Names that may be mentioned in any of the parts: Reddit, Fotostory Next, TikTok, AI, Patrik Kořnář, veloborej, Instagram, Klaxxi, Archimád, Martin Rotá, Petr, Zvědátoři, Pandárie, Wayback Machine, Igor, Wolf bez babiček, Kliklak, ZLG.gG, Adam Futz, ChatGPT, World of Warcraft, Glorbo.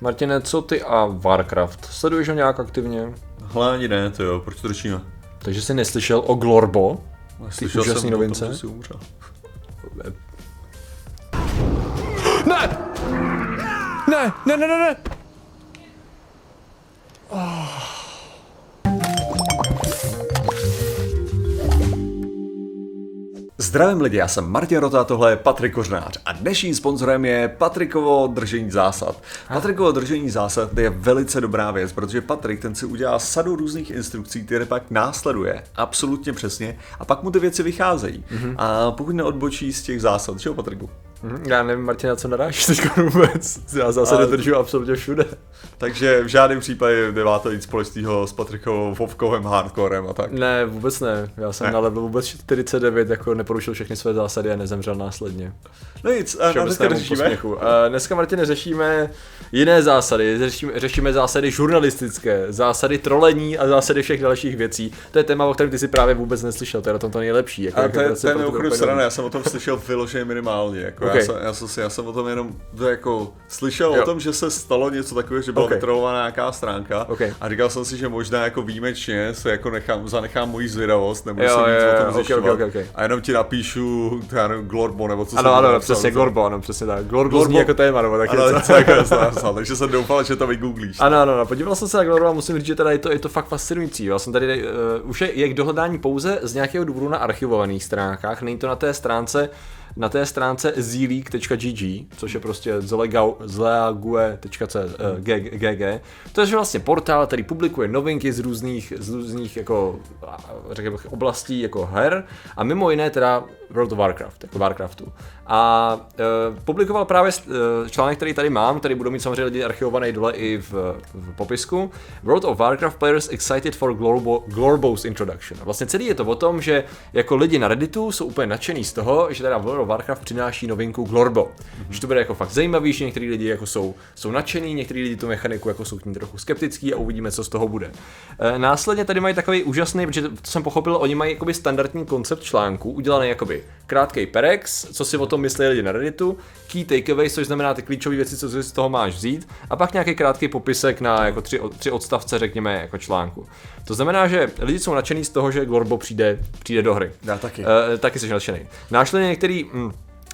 Martine, co ty a Warcraft? Sleduješ ho nějak aktivně? Hle, ani ne, to jo, proč to řečíme? Takže jsi neslyšel o Glorbo? Slyšel jsem novince? O tom, že jsi umřel. Ne! Ne, ne, ne, ne, ne! Oh. Zdravím lidi, já jsem Martin Rotá, tohle je Patrik Kořnář a dnešním sponzorem je Patrikovo držení zásad. Patrikovo držení zásad je velice dobrá věc, protože Patrik ten si udělá sadu různých instrukcí, které pak následuje absolutně přesně a pak mu ty věci vycházejí. Mm-hmm. A pokud neodbočí z těch zásad, že jo Patriku? Já nevím, Martina, co narážíš teďka vůbec. Já zásady držím absolutně všude. Takže v žádném případě nemá to nic společného s Patrikovou Vovkovem, hardcorem a tak. Ne, vůbec ne. Já jsem na levelu vůbec 49, jako neporušil všechny své zásady a nezemřel následně. No nic, dneska řešíme. Dneska, Martine, řešíme jiné zásady. Řešíme zásady žurnalistické, zásady trolení a zásady všech dalších věcí. To je téma, o kterém ty si právě vůbec neslyšel, to je na tom to nejlepší. Jako a to je mimochodem srané, já jsem o tom slyšel vyloženě minimálně. Jako. Okay. Já jsem o tom jenom jako slyšel jo. O tom, že se stalo něco takového, že byla vytrolovaná nějaká stránka a říkal jsem si, že možná jako výjimečně se jako zanechám moji zvědavost, nebudu se nic o tom zjišťovat a jenom ti napíšu Glorbo nebo co se napsal. Ano, přesně Glorbo, ano, přesně tak. Glorbo zní jako téma, nebo tak něco. Takže jsem doufal, že to vygooglíš. Ano, podíval jsem se na Glorbo a musím říct, že teda je to fakt fascinující. Já jsem tady, už je k dohledání pouze z nějakého důvodu na archivovaných stránkách, není to na té stránce, ZLG.gG, což je prostě ZLG.gG. To je vlastně portál, který publikuje novinky z různých jako, řekněme, oblastí jako her a mimo jiné teda World of Warcraft, jako Warcraftu. A publikoval právě článek, který tady mám, který budou mít samozřejmě lidi archivovaný dole i v popisku. World of Warcraft players excited for Glorbo's introduction. Vlastně celý je to o tom, že jako lidi na Redditu jsou úplně nadšený z toho, že teda World of Warcraft přináší novinku Glorbo. Mm-hmm. Že to bude jako fakt zajímavý, že některý lidi jako jsou nadšený, některý lidi tu mechaniku jako jsou k ní trochu skeptický a uvidíme, co z toho bude. Následně tady mají takový úžasný, protože to jsem pochopil, oni mají jakoby standardní koncept článku, udělaný jakoby krátkej perex, co si o tom myslí lidi na Redditu, key takeaways, což znamená ty klíčové věci, co si z toho máš vzít, a pak nějaký krátký popisek na jako tři odstavce, řekněme, jako článku. To znamená, že lidi jsou nadšený z toho, že Glorbo přijde do hry. Já taky. Taky jsi nadšený. Následně některý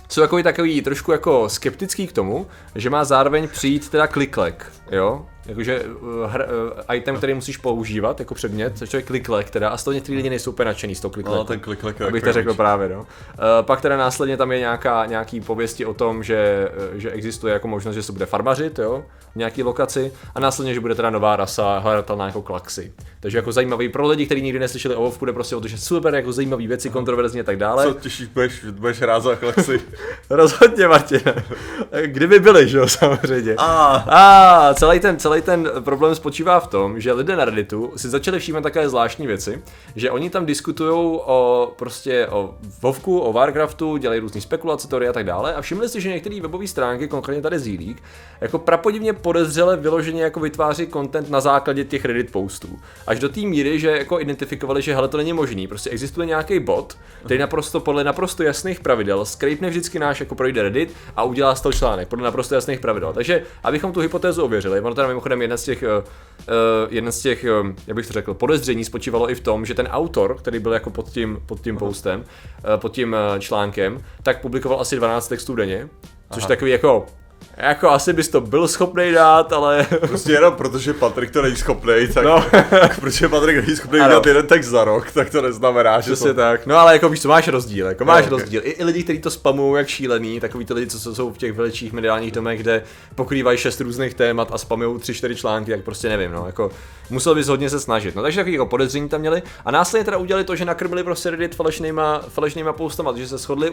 jsou jako takový trošku jako skeptický k tomu, že má zároveň přijít teda Kliklak, jo? Jakože item, který musíš používat jako předmět, což je Kliklak teda, a z toho některý lidi nejsou úplně nadšený z toho Kliklaku. No, ten Kliklak, abych to řekl právě, no. Pak teda následně tam je nějaký pověsti o tom, že existuje jako možnost, že se bude farmařit, jo, v nějaký lokaci, a následně, že bude teda nová rasa hledatelná jako Klaxxi. Takže jako zajímavý pro lidi, kteří nikdy neslyšeli o Wolfu, jde prostě o to, že super, jako zajímavý věci, kontroverzní a tak dále. Co těší, budeš rád za Klaxxi? Rozhodně, Martine. Kdyby byli, že jo, samozřejmě. Celý ten problém spočívá v tom, že lidé na Redditu si začali všímat takové zvláštní věci, že oni tam diskutujou o Vovku, o Warcraftu, dělají různý spekulace, teorie a tak dále, a všimli si, že některé webové stránky, konkrétně tady Zílík, jako prapodivně podezřele vyloženě jako vytváří content na základě těch Reddit postů. Až do té míry, že jako identifikovali, že hele, to není možný, prostě existuje nějaký bot, který naprosto podle naprosto jasných pravidel scrapne vždycky náš jako projde Reddit a udělá z toho článek podle naprosto jasných pravidel. Takže abychom tu hypotézu ověřili, mimochodem jeden z těch, jak bych to řekl, podezření spočívalo i v tom, že ten autor, který byl jako pod tím postem, pod tím článkem, tak publikoval asi 12 textů denně, což takový jako asi bys to byl schopnej dát, ale... Prostě jenom protože Patrik to není schopnej, tak... No. Protože Patrik není schopnej dát jeden text za rok, tak to neznamená, že to... tak. No ale jako víš co, máš rozdíl, jako máš rozdíl. I lidi, kteří to spamují jak šílený, takový ty lidi, co jsou v těch velkých mediálních domech, kde pokrývají 6 různých témat a spamují 3-4 články, tak prostě nevím, no, jako... Musel bys hodně se snažit, no, takže takový jako podezření tam měli a následně teda udělali to, že nakrmili prostě Reddit falešnýma postama, takže se shodli,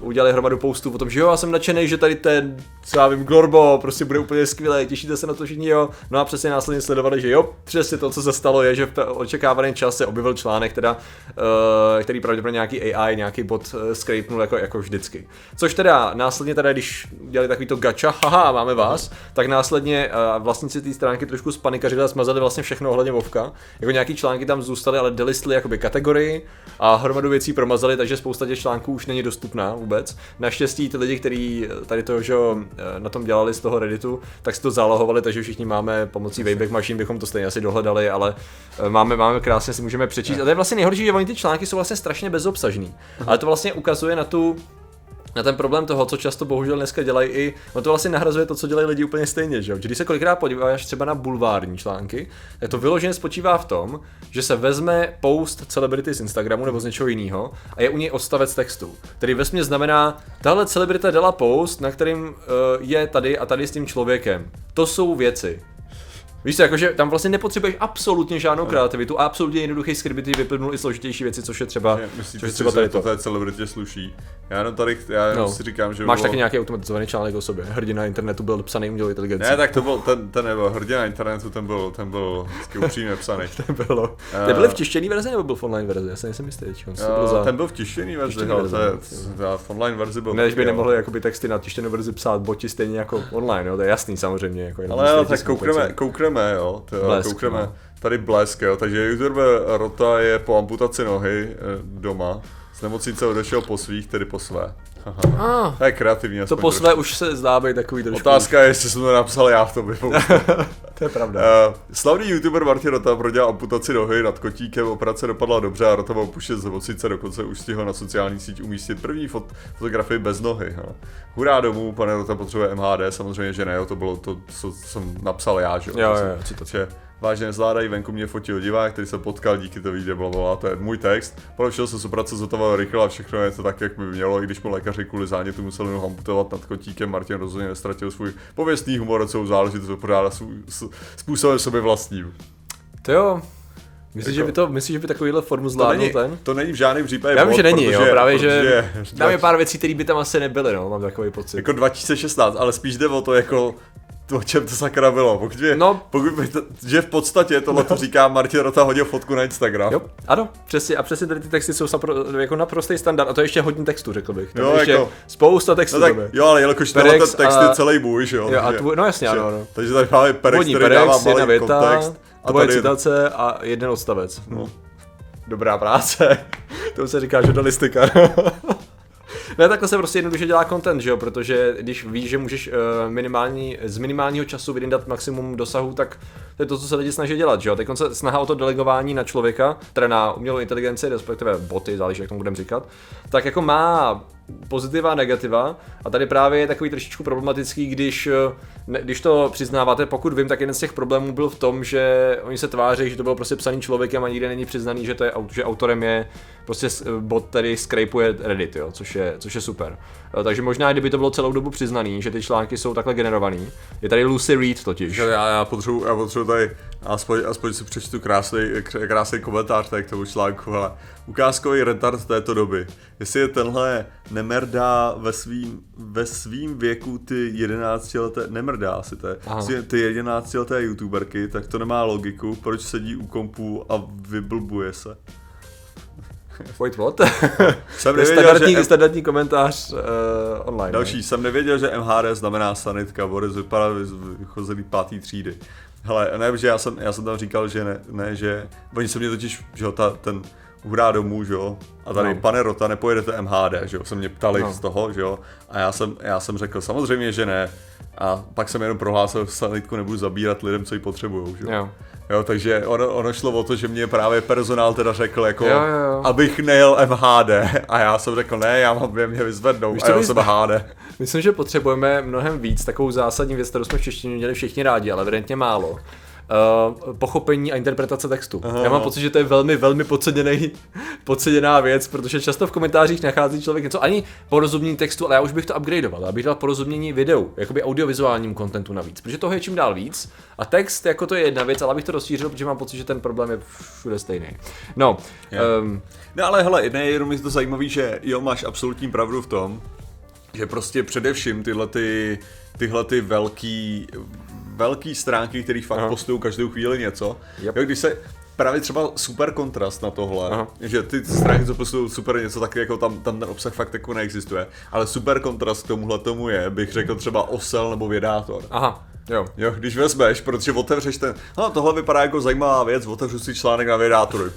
udělali hromadu postů o tom, že jo, já jsem nadšenej, že tady ten, co já vím, Glorbo prostě bude úplně skvělé, těšíte se na to všichni, jo, no a přesně následně sledovali, že jo, přesně to, co se stalo, je, že v očekávaném čase se objevil článek teda, který pravděpodobně nějaký AI, nějaký bot scrapenul jako vždycky, což teda následně teda, když dělali takovýto gacha, haha, máme vás, tak následně vlastníci té stránky trošku spanikařili a smazali vlastně všechno ohledně Vovka. Jako nějaký články tam zůstaly, ale delistly jakoby kategorii a hromadu věcí promazali, takže spousta těch článků už není dostupná vůbec. Naštěstí ty lidi, kteří tady to, že na tom dělali z toho Redditu, tak si to zálohovali, takže všichni máme pomocí Wayback Machine, bychom to stejně asi dohledali, ale máme krásně, si můžeme přečíst. A to je vlastně nejhorší, že oni ty články jsou vlastně strašně bezobsažný. Ale to vlastně ukazuje na ten problém toho, co často bohužel dneska dělají i, no to vlastně nahrazuje to, co dělají lidi úplně stejně, že jo. Když se kolikrát podíváš třeba na bulvární články, tak to vyloženě spočívá v tom, že se vezme post celebrity z Instagramu nebo z něčeho jiného a je u něj odstavec textu, který vesměs znamená, tahle celebrita dala post, na kterým je tady a tady s tím člověkem. To jsou věci. Víš co, jakože tam vlastně nepotřebuješ absolutně žádnou kreativitu a absolutně jednoduchý skript by ti vyplnul i složitější věci, což je třeba. Myslíš, že to té celebritě sluší. Já si říkám, že. Máš taky nějaký automatizovaný článek o sobě. Hrdina internetu byl psaný umělou inteligencí. Ne, tak to byl ten nebyl hrdina internetu, ten byl upřímně psaný. To byly v tištěný verzi nebo byl v online verzi? Já se nejsem jistý. Ten byl v tištěný verzi, v online verzi byl. Ne, že by nemohli jakoby texty na tištěnou verzi psát boti stejně jako online, jo, to je jasný samozřejmě jako. Ale tak koukneme. Jo, koukneme. Tady Blesk, jo, takže YouTuber Rota je po amputaci nohy doma. Z nemocnice odešel po svých, tedy po své. To je kreativní. To po své už se zdá být takový trošku. Otázka je, jestli jsem to napsal já v tom. To je pravda. Slavný YouTuber Martin Rotá prodělal amputaci nohy nad kotíkem, operace dopadla dobře a Rota byl opuštěn z nemocnice, dokonce už stihl na sociální síť umístit první fotografii bez nohy. Hele. Hurá domů, pane Rota potřebuje MHD, samozřejmě, že ne, jo, to bylo to, co jsem napsal já, že jo. Vážně zvládají, venku mě fotil divák, který se potkal díky to videu, blablabla, to je můj text. Polepšil jsem se práce zotavil rychle a všechno je to tak, jak by mělo, i když mu lékaři kvůli zánětu museli nohu amputovat nad kotíkem, Martin rozhodně nestratil svůj pověstný humor, co záležitost pořádá způsobem sobě vlastním. To jo. Myslíš, že by takovýhle formu zvládl ten? To není v žádném případě. Já vím, že není, jo, právě že tam je pár věcí, které by tam asi nebyly, no, mám takový pocit. Jako 2016, ale spíš jde o to jako o čem to sakra bylo, že v podstatě tohle to říká Martin Rota hodil fotku na Instagram. Jo, ano, přesně, a přesně tady ty texty jsou jako naprostý standard a to je ještě hodně textu, řekl bych. Jo, ještě jako, spousta textů. No tak, jo, ale jelikož tohle ten text je celý bůj, že jo. No jasně, ano. Takže tady máme Perex, který dává malý věta, kontext. Tvoje citace a jeden odstavec. No. Dobrá práce. To se říká žurnalistika. Ne, takhle se prostě jednoduše dělá content, že jo, protože když víš, že můžeš z minimálního času vydat maximum dosahu, tak to je to, co se lidi snaží dělat, že jo. Teď se snaha o to delegování na člověka, teda na umělou inteligenci, respektive boty, záleží, jak tomu budeme říkat, tak jako má pozitiva a negativa a tady právě je takový trošičku problematický, když to přiznáváte, pokud vím, tak jeden z těch problémů byl v tom, že oni se tváří, že to bylo prostě psaný člověkem a nikde není přiznaný, že to je, že autorem je prostě bot, který scrapeuje Reddit, jo, což je super. Takže možná, kdyby to bylo celou dobu přiznaný, že ty články jsou takhle generovaný. Je tady Lucy Reed totiž. Já potřebuji tady aspoň si přečtu krásný komentář tady k tomu článku, hele. Ukázkový retard této doby. Jestli je tenhle nemrdá ve svým věku ty 11leté, nemrdá asi to je, ty 11leté youtuberky, tak to nemá logiku, proč sedí u kompu a vyblbuje se. Wait, what? Standardní komentář online. Další, ne? Jsem nevěděl, že MHD znamená sanitka, Boris vypadá vychozený 5. třídy. Hele, ne, že já jsem tam říkal, že ne, že oni se mě totiž, že ten hurá domů, že jo, a tady pane Rota, nepojedete MHD, že jo, se mě ptali z toho, že jo, a já jsem řekl samozřejmě, že ne, a pak jsem jenom prohlásil, že sanitku nebudu zabírat lidem, co ji potřebujou, že jo. Jo, takže ono šlo o to, že mě právě personál teda řekl jako, abych nejel MHD a já jsem řekl ne, já mám mě vyzvednou a já jsem MHD. Myslím, že potřebujeme mnohem víc takovou zásadní věc, kterou jsme v češtině měli všichni rádi, ale evidentně málo. Pochopení a interpretace textu. Aha. Já mám pocit, že to je velmi, velmi podceněná věc, protože často v komentářích nachází člověk něco ani porozumění textu, ale já už bych to upgradeoval, abych dal porozumění videu, jakoby audiovizuálním kontentu navíc, protože toho je čím dál víc a text jako to je jedna věc, ale abych to rozšířil, protože mám pocit, že ten problém je všude stejný. No ale hele, jenom je to zajímavý, že jo, máš absolutní pravdu v tom, že prostě především tyhle ty velký stránky, které fakt postují každou chvíli něco. Yep. Jo, když se právě třeba super kontrast na tohle, aha, že ty stránky jsou prostě super něco taky, jako tam ten obsah fakt jako neexistuje, ale super kontrast k tomuhle tomu je, bych řekl třeba osel nebo vědátor. Aha. Jo, když vezmeš, protože otevřeš ten, hele, tohle vypadá jako zajímavá věc, otevřu si článek na vědátory.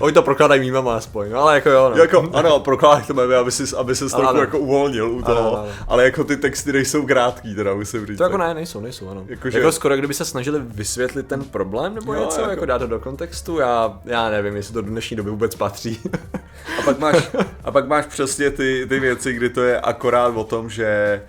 Oni to prokládají mýmama aspoň, no, ale jako jo, no. Jako, ano, prokládají to mými, aby ses trochu jako uvolnil u toho, ano. Ale jako ty texty nejsou krátký teda, musím říct. To jako nejsou, ano. Jako skoro kdyby se snažili vysvětlit ten problém nebo něco, jako dát to do kontextu, já nevím, jestli to do dnešní doby vůbec patří. A pak máš přesně ty věci, kdy to je akorát o tom, že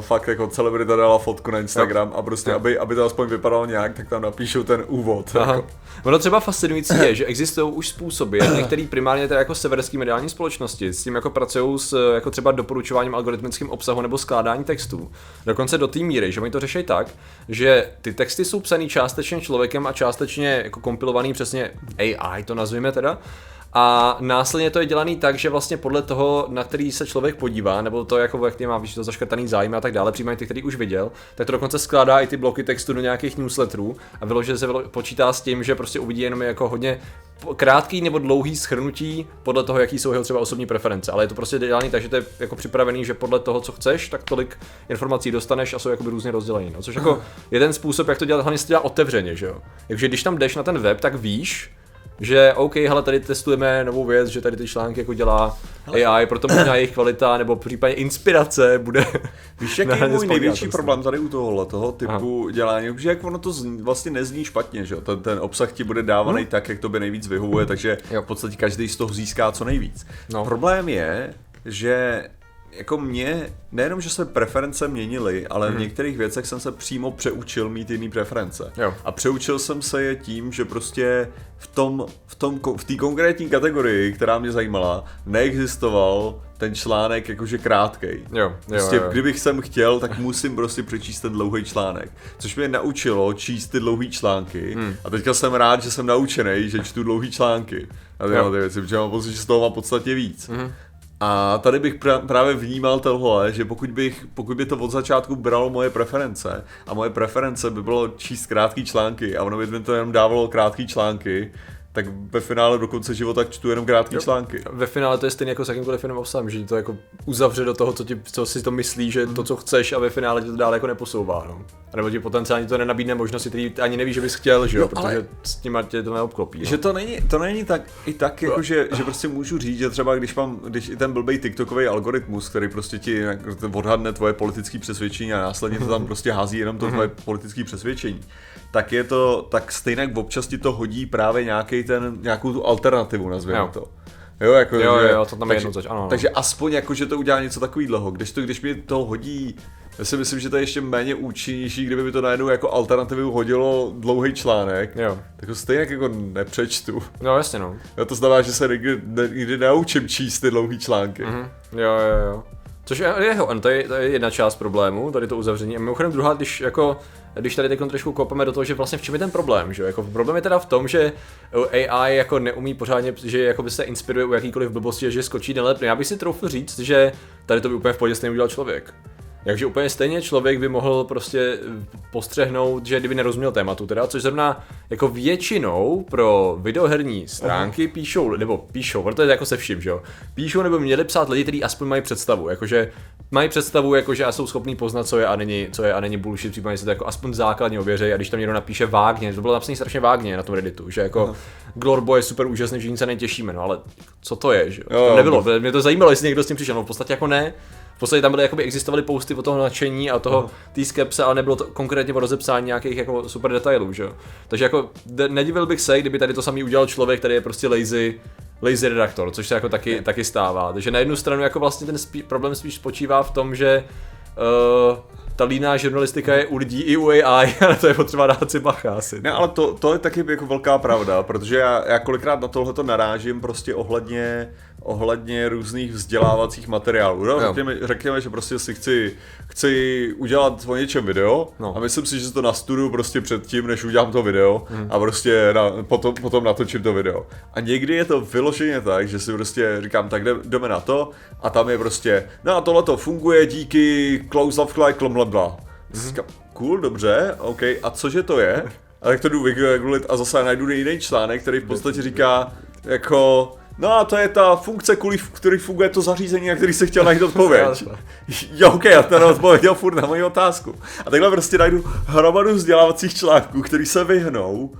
fakt jako celebrita dala fotku na Instagram, yep, a prostě, yep, aby to aspoň vypadalo nějak, tak tam napíšou ten úvod. Jako. Ono třeba fascinující je, že existují už způsoby, některý primárně teda jako severský mediální společnosti, s tím jako pracují s jako třeba doporučováním algoritmickým obsahu nebo skládání textů. Dokonce do té míry, že oni to řeší tak, že ty texty jsou psaný částečně člověkem a částečně jako kompilovaný přesně AI, to nazvíme teda. A následně to je dělaný tak, že vlastně podle toho, na který se člověk podívá, nebo to jako jak má víš, to zaškrtaný zájem a tak dále, přímo ty, který už viděl, tak to dokonce skládá i ty bloky textu do nějakých newsletterů a vyloženě se počítá s tím, že prostě uvidí jenom jako hodně krátký nebo dlouhý shrnutí podle toho, jaký jsou jeho třeba osobní preference, ale je to prostě dělaný tak, že to je jako připravený, že podle toho, co chceš, tak tolik informací dostaneš a jsou jakoby různě rozdělený. No, což jako je ten způsob, jak to dělat, hlavně se dělá otevřeně, že jo. Takže když tam jdeš na ten web, tak víš, že OK, hele, tady testujeme novou věc, že tady ty články jako dělá AI, proto možná jejich kvalita nebo případně inspirace bude. Víš, jaký je můj největší problém tady u tohoto typu dělání, protože jak ono to vlastně nezní špatně, že ten obsah ti bude dávaný tak, jak to by nejvíc vyhovuje, takže v podstatě každý z toho získá co nejvíc. No. Problém je, že jako mě, nejenom, že se preference měnily, ale v některých věcech jsem se přímo přeučil mít jiný preference. Jo. A přeučil jsem se je tím, že prostě v té konkrétní kategorii, která mě zajímala, neexistoval ten článek jakože krátkej. Jo. Kdybych jsem chtěl, tak musím prostě přečíst ten dlouhý článek. Což mě naučilo číst ty dlouhý články a teďka jsem rád, že jsem naučený, že čtu dlouhý články. A ty věci, protože mám pocit, že z toho mám v podstatě víc. A tady bych právě vnímal tohle, že pokud by to od začátku bralo moje preference a moje preference by bylo číst krátké články a ono by to jenom dávalo krátké články, tak ve finále do konce života čtu jenom krátké články. Ve finále to je stejně jako s jakýmkoliv jiným obsahem, že to jako uzavře do toho, co si to myslí, že to, co chceš, a ve finále ti to dále jako neposouvá, no. A nebo ti potenciálně to nenabídne možnosti, který ani nevíš, že bys chtěl, že jo, protože s tím tě to neobklopí. No. Že to není tak i tak jako, že prostě můžu říct, že třeba když i ten blbej TikTokový algoritmus, který prostě ti odhadne tvoje politické přesvědčení a následně to tam prostě hází jenom to tvoje politické přesvědčení, tak je to tak stejně občas ti to hodí právě nějakou tu alternativu, nazvěme to. Jo, to tam je jedno, ano. Takže aspoň jako, že to udělá něco takovýhleho, když mi to hodí, já si myslím, že to je ještě méně účinnější, kdyby mi to najednou jako alternativu hodilo dlouhý článek, tak ho stejně jako nepřečtu. No jasně, no. Já to znamená, že se nikdy naučím číst ty dlouhý články. Jo. Což to je jedna část problému, tady to uzavření. A mimochodem druhá, když tady teď trošku kopeme do toho, že vlastně v čem je ten problém, že jako problém je teda v tom, že AI jako neumí pořádně, že jako by se inspiruje u jakýkoliv blbosti, že skočí nelep. Já bych si troufl říct, že tady to by úplně v pohodě stejně udělal člověk. Takže úplně stejně člověk by mohl prostě postřehnout, že kdyby nerozuměl tématu teda, což zrovna jako většinou pro videoherní stránky píšou, protože jako se vším, že jo. Píšou nebo měli psát lidi, kteří aspoň mají představu, jakože mají představu, jakože a jsou schopní poznat, co je a není bullshit, případně se to jako aspoň základně ověří, a když tam někdo napíše vágně, to bylo napsané strašně vágně na tom Redditu, že jako Glorbo je super úžasný, že nic se netěšíme, no ale co to je, že jo. To nebylo, mě to zajímalo, jestli někdo s tím přišel, no v podstatě jako ne. V podstatě tam byly, jakoby existovaly posty o toho nadšení a toho té skepse, ale nebylo to konkrétně o rozepsání nějakých jako super detailů, že jo. Takže jako nedivil bych se, kdyby tady to samý udělal člověk, který je prostě lazy redaktor, což se jako taky stává. Takže na jednu stranu jako vlastně ten problém spíš spočívá v tom, že ta líná žurnalistika je u lidí i u AI, ale to je potřeba dát si bacha asi. Ne, ale to je taky jako velká pravda, protože já kolikrát na tohleto narážím prostě ohledně různých vzdělávacích materiálů. No? Řekněme, že prostě si chci udělat o něčem video a myslím si, že to nastuduju prostě předtím, než udělám to video a prostě potom natočím to video. A někdy je to vyloženě tak, že si prostě říkám, tak jdeme na to a tam je prostě, no a tohleto funguje díky close-up, klomlebla. Cool, dobře, OK, a cože to je? a tak to jdu vygooglit a zase najdu jiný článek, který v podstatě říká jako no a to je ta funkce, kvůli který funguje to zařízení, na který se chtěl najít odpověď. Jo, ok, já ten odpověděl furt na moji otázku. A takhle prostě najdu hromadu vzdělávacích článků, který se vyhnou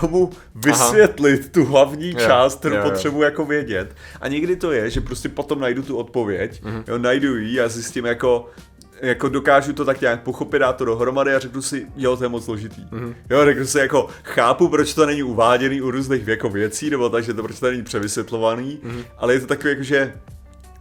tomu vysvětlit tu hlavní část, kterou potřebuji jako vědět. A někdy to je, že prostě potom najdu tu odpověď, jo, najdu ji a zjistím jako dokážu to tak nějak pochopit, dát to dohromady a řeknu si, jo, to je moc složitý. Jo, řeknu si jako, chápu, proč to není uváděný u různých věcí, nebo takže to, proč to není převysvětlovaný, ale je to takový jako, že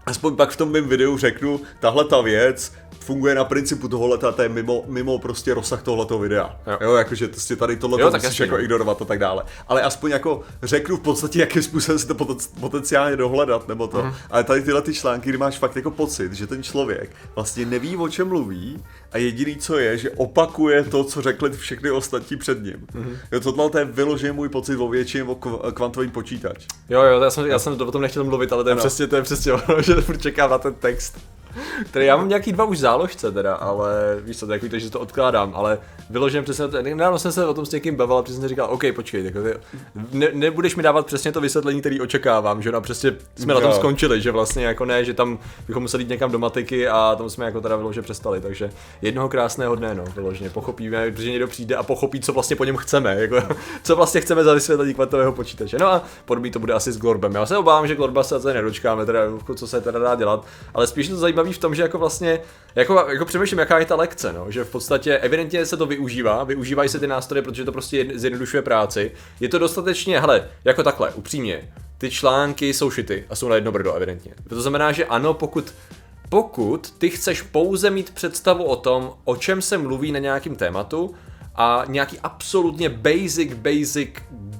aspoň pak v tom mém videu řeknu, tahle ta věc funguje na principu tohohleta, to je mimo prostě rozsah tohoto videa. Jo, jakože tady tohleto musíš jako ignorovat a tak dále. Ale aspoň jako řeknu v podstatě, jakým způsobem si to potenciálně dohledat, nebo to. Ale tady tyhle ty články, kdy máš fakt jako pocit, že ten člověk vlastně neví, o čem mluví a jediný, co je, že opakuje to, co řekli všechny ostatní před ním. Jo, tohle je vyloženě můj pocit o většině o kvantový počítač. Jo, já jsem o tom nechtěl mluvit, ale to je přesně ono, že čekám na ten text. Který já mám nějaký dva už záložce teda, ale víš co, takový to, že to odkládám, ale vyloženě přesně, nedávno jsem se o tom s někým bavil a přesně jsem říkal, OK, počkej, tak nebudeš mi dávat přesně to vysvětlení, který očekávám, že no a přesně jsme na tom skončili, že vlastně jako ne, že tam bychom museli jít někam do matiky a tam jsme jako teda vyloženě přestali, takže jednoho krásného dne, no, vyloženě pochopíme, protože někdo přijde a pochopí, co vlastně po něm chceme, jako co vlastně chceme za vysvětlení kvantového počítače. No a podobně to bude asi s Glorbem. Já se obávám, že Glorba se nedočkáme, teda co se teda dá dělat, ale spíš to zajímá v tom, že jako vlastně, jako přemýšlím, jaká je ta lekce, no, že v podstatě evidentně se to využívají se ty nástroje, protože to prostě zjednodušuje práci. Je to dostatečně, hele, jako takhle, upřímně, ty články jsou šity a jsou na jedno brdo evidentně. To znamená, že ano, pokud ty chceš pouze mít představu o tom, o čem se mluví na nějakým tématu a nějaký absolutně basic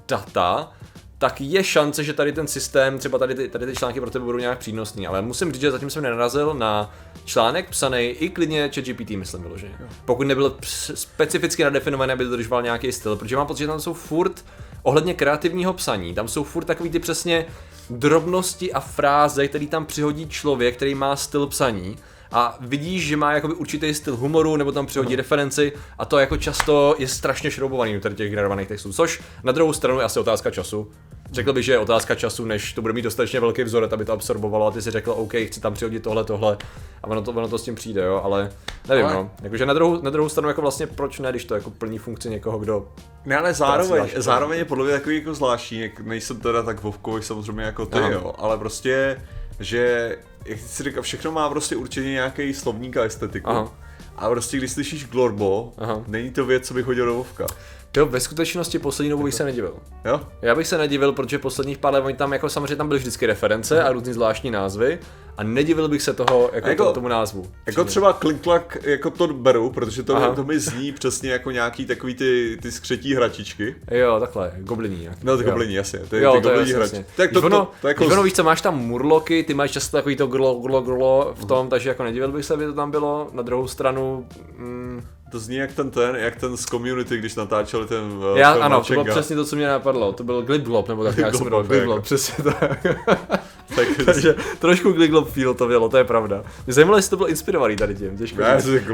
data, tak je šance, že tady ten systém, třeba tady ty články pro tebe budou nějak přínosný, ale musím říct, že zatím jsem nenarazil na článek psaný i klidně ChatGPT, myslím vyloženě. Pokud nebyl specificky nadefinovaný, aby dodržoval nějaký styl, protože mám pocit, že tam jsou furt ohledně kreativního psaní, tam jsou furt takový ty přesně drobnosti a fráze, který tam přihodí člověk, který má styl psaní. A vidíš, že má jakoby určitý styl humoru, nebo tam přihodí referenci a to jako často je strašně šroubovaný u těch generovaných textů, což na druhou stranu je asi otázka času. Řekl bych, že je otázka času, než to bude mít dostatečně velký vzorec, aby to absorbovalo a ty si řekl, OK, chci tam přihodit tohle a ono to s tím přijde, jo, ale nevím, no. Jakože na druhou stranu jako vlastně proč ne, když to jako plní funkci někoho, kdo... Ne, ale zároveň je podle mě takový jako zvláštní, nejsem teda tak vovkový samozřejmě jako ty, jo, ale prostě, že jak jsi říkal, všechno má prostě určitě nějaký slovník a estetiku. A prostě když slyšíš Glorbo, není to věc, co by chodil do Vovka. Jo, ve skutečnosti poslední dobou bych se nedivil. Jo? Já bych se nedivil, protože posledních pár let oni tam jako samozřejmě tam byly vždycky reference a různý zvláštní názvy. A nedivil bych se toho jako tomu názvu. Jako třeba Kliklak jako to beru, protože to mi zní přesně jako nějaký takový ty skřetí hračičky. Jo, takhle, gobliní nějaký. No, gobliní, jasně. Ty gobliní hračičky. Tak to jako ono, víš co, máš tam murloky, ty máš často takový to grlo v tom, takže jako nedivil bych se, aby to tam bylo. Na druhou stranu to zní jak ten z Community, když natáčeli ten Ano, to bylo přesně to, co mě napadlo. To byl Glip Glop, nebo tak nějak jsem robil. Glip Glop, přesně tak. Takže trošku Glip Glop feel to bylo, to je pravda. Mě zajímalo, jestli to bylo inspirovaný tady tím, těžko.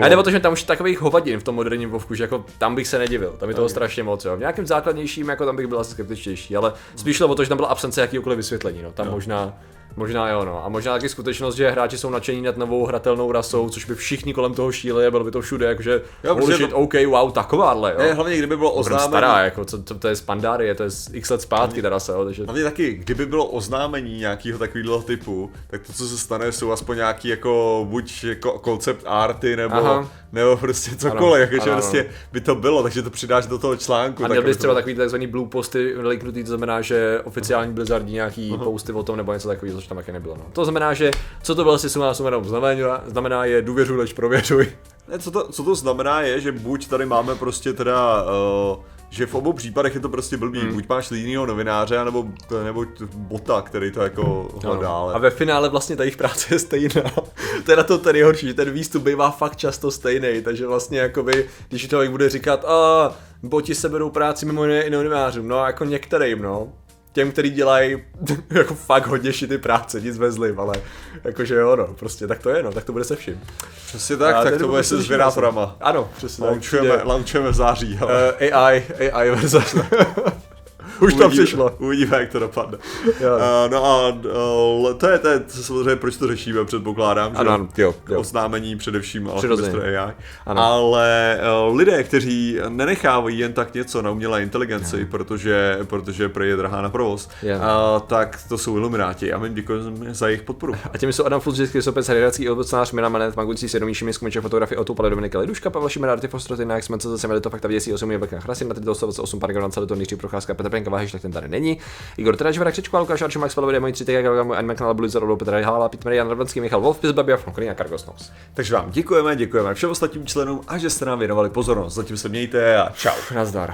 A nebo to, že tam už takových hovadin v tom moderním Vovku, že jako tam bych se nedivil, tam je toho strašně moc, jo. V nějakém základnějším, jako tam bych byl asi skeptičtější, ale spíš šlo o to, že tam byla absence jakýkoliv vysvětlení, no. Tam Možná jo, no. A možná taky skutečnost, že hráči jsou nadšení nad novou hratelnou rasou, což by všichni kolem toho šílili a bylo by to všude, jakože bullshit, OK, wow, takováhle, jo. Ne, hlavně kdyby bylo oznámení. Stará, jako, to je z Pandárie, to je z x let zpátky ta rasa, jo. Takže... Hlavně taky, kdyby bylo oznámení nějakého takového typu, tak to, co se stane, jsou aspoň nějaký jako, buď jako koncept arty, nebo prostě cokoliv, jakože prostě by to bylo, takže to přidáš do toho článku. A měl bys třeba takový takzvaný blue posty linknutý, to znamená, že oficiální Blizzardí nějaký posty o tom nebo něco takového. Tam taky nebylo, no. To znamená, že co to vlastně suma sumarum znamená je důvěřuj, než prověřuj. Ne, co to znamená je, že buď tady máme prostě teda, že v obou případech je to prostě blbý, buď máš jinýho novináře, nebo bota, který to jako hledá. A ve finále vlastně ta jejich práce je stejná. Teda to tady je horší, že ten výstup bývá fakt často stejný, takže vlastně jakoby, když člověk bude říkat, boti se berou práci mimo jiné i novinářům, no jako některým, no. těm, kteří dělají jako fakt hodně šity práce, nic ve zlým, ale jakože jo, no, prostě tak to je, no, tak to bude se vším. Přesně tak, tak to bude se zvěráprama. Ano, přesně tak. Launchujeme v září, ale. AI verze. Už tam přišlo. Uvidíme, jak to dopadne. To je samozřejmě, proč to řešíme, předpokládám, že ano, jo. Oznámení především algoritmy AI. Ano. Ale lidé, kteří nenechávají jen tak něco na umělé inteligenci, ano, protože prý je drahá na provoz, tak to jsou ilumináti a my děkujeme za jejich podporu. A těmi jsou Adam Futz, Krysopec, Hradiracký, Obocnář, Mina Manet, Magující, Svědomí, Šimí, Skonče, Fotografii, Otu, Pale, Dominika, Liduška, Pavel, Šimí, Darty, Fotostory Next, Mence, Zase, Melito, Fakta, Věsí, 8, Wayback Machine, na 328, Paragon, Celeton, Jiří Procházka, Petr Penka, Váheš, tak ten tady není. Igor, Tražva, Rakřečko, Lukáš, Archimád, Veloborej, moji 3 telegramy, můj anime kanál, Blizzard, Rodo, Petr, Hala, Pitmer, Jan, Radvanský, Michal, Wolf bez babiček, Konkrina, Kargosnos. Takže vám děkujeme všem ostatním členům a že jste nám věnovali pozornost. Zatím se mějte a čau. Nazdar.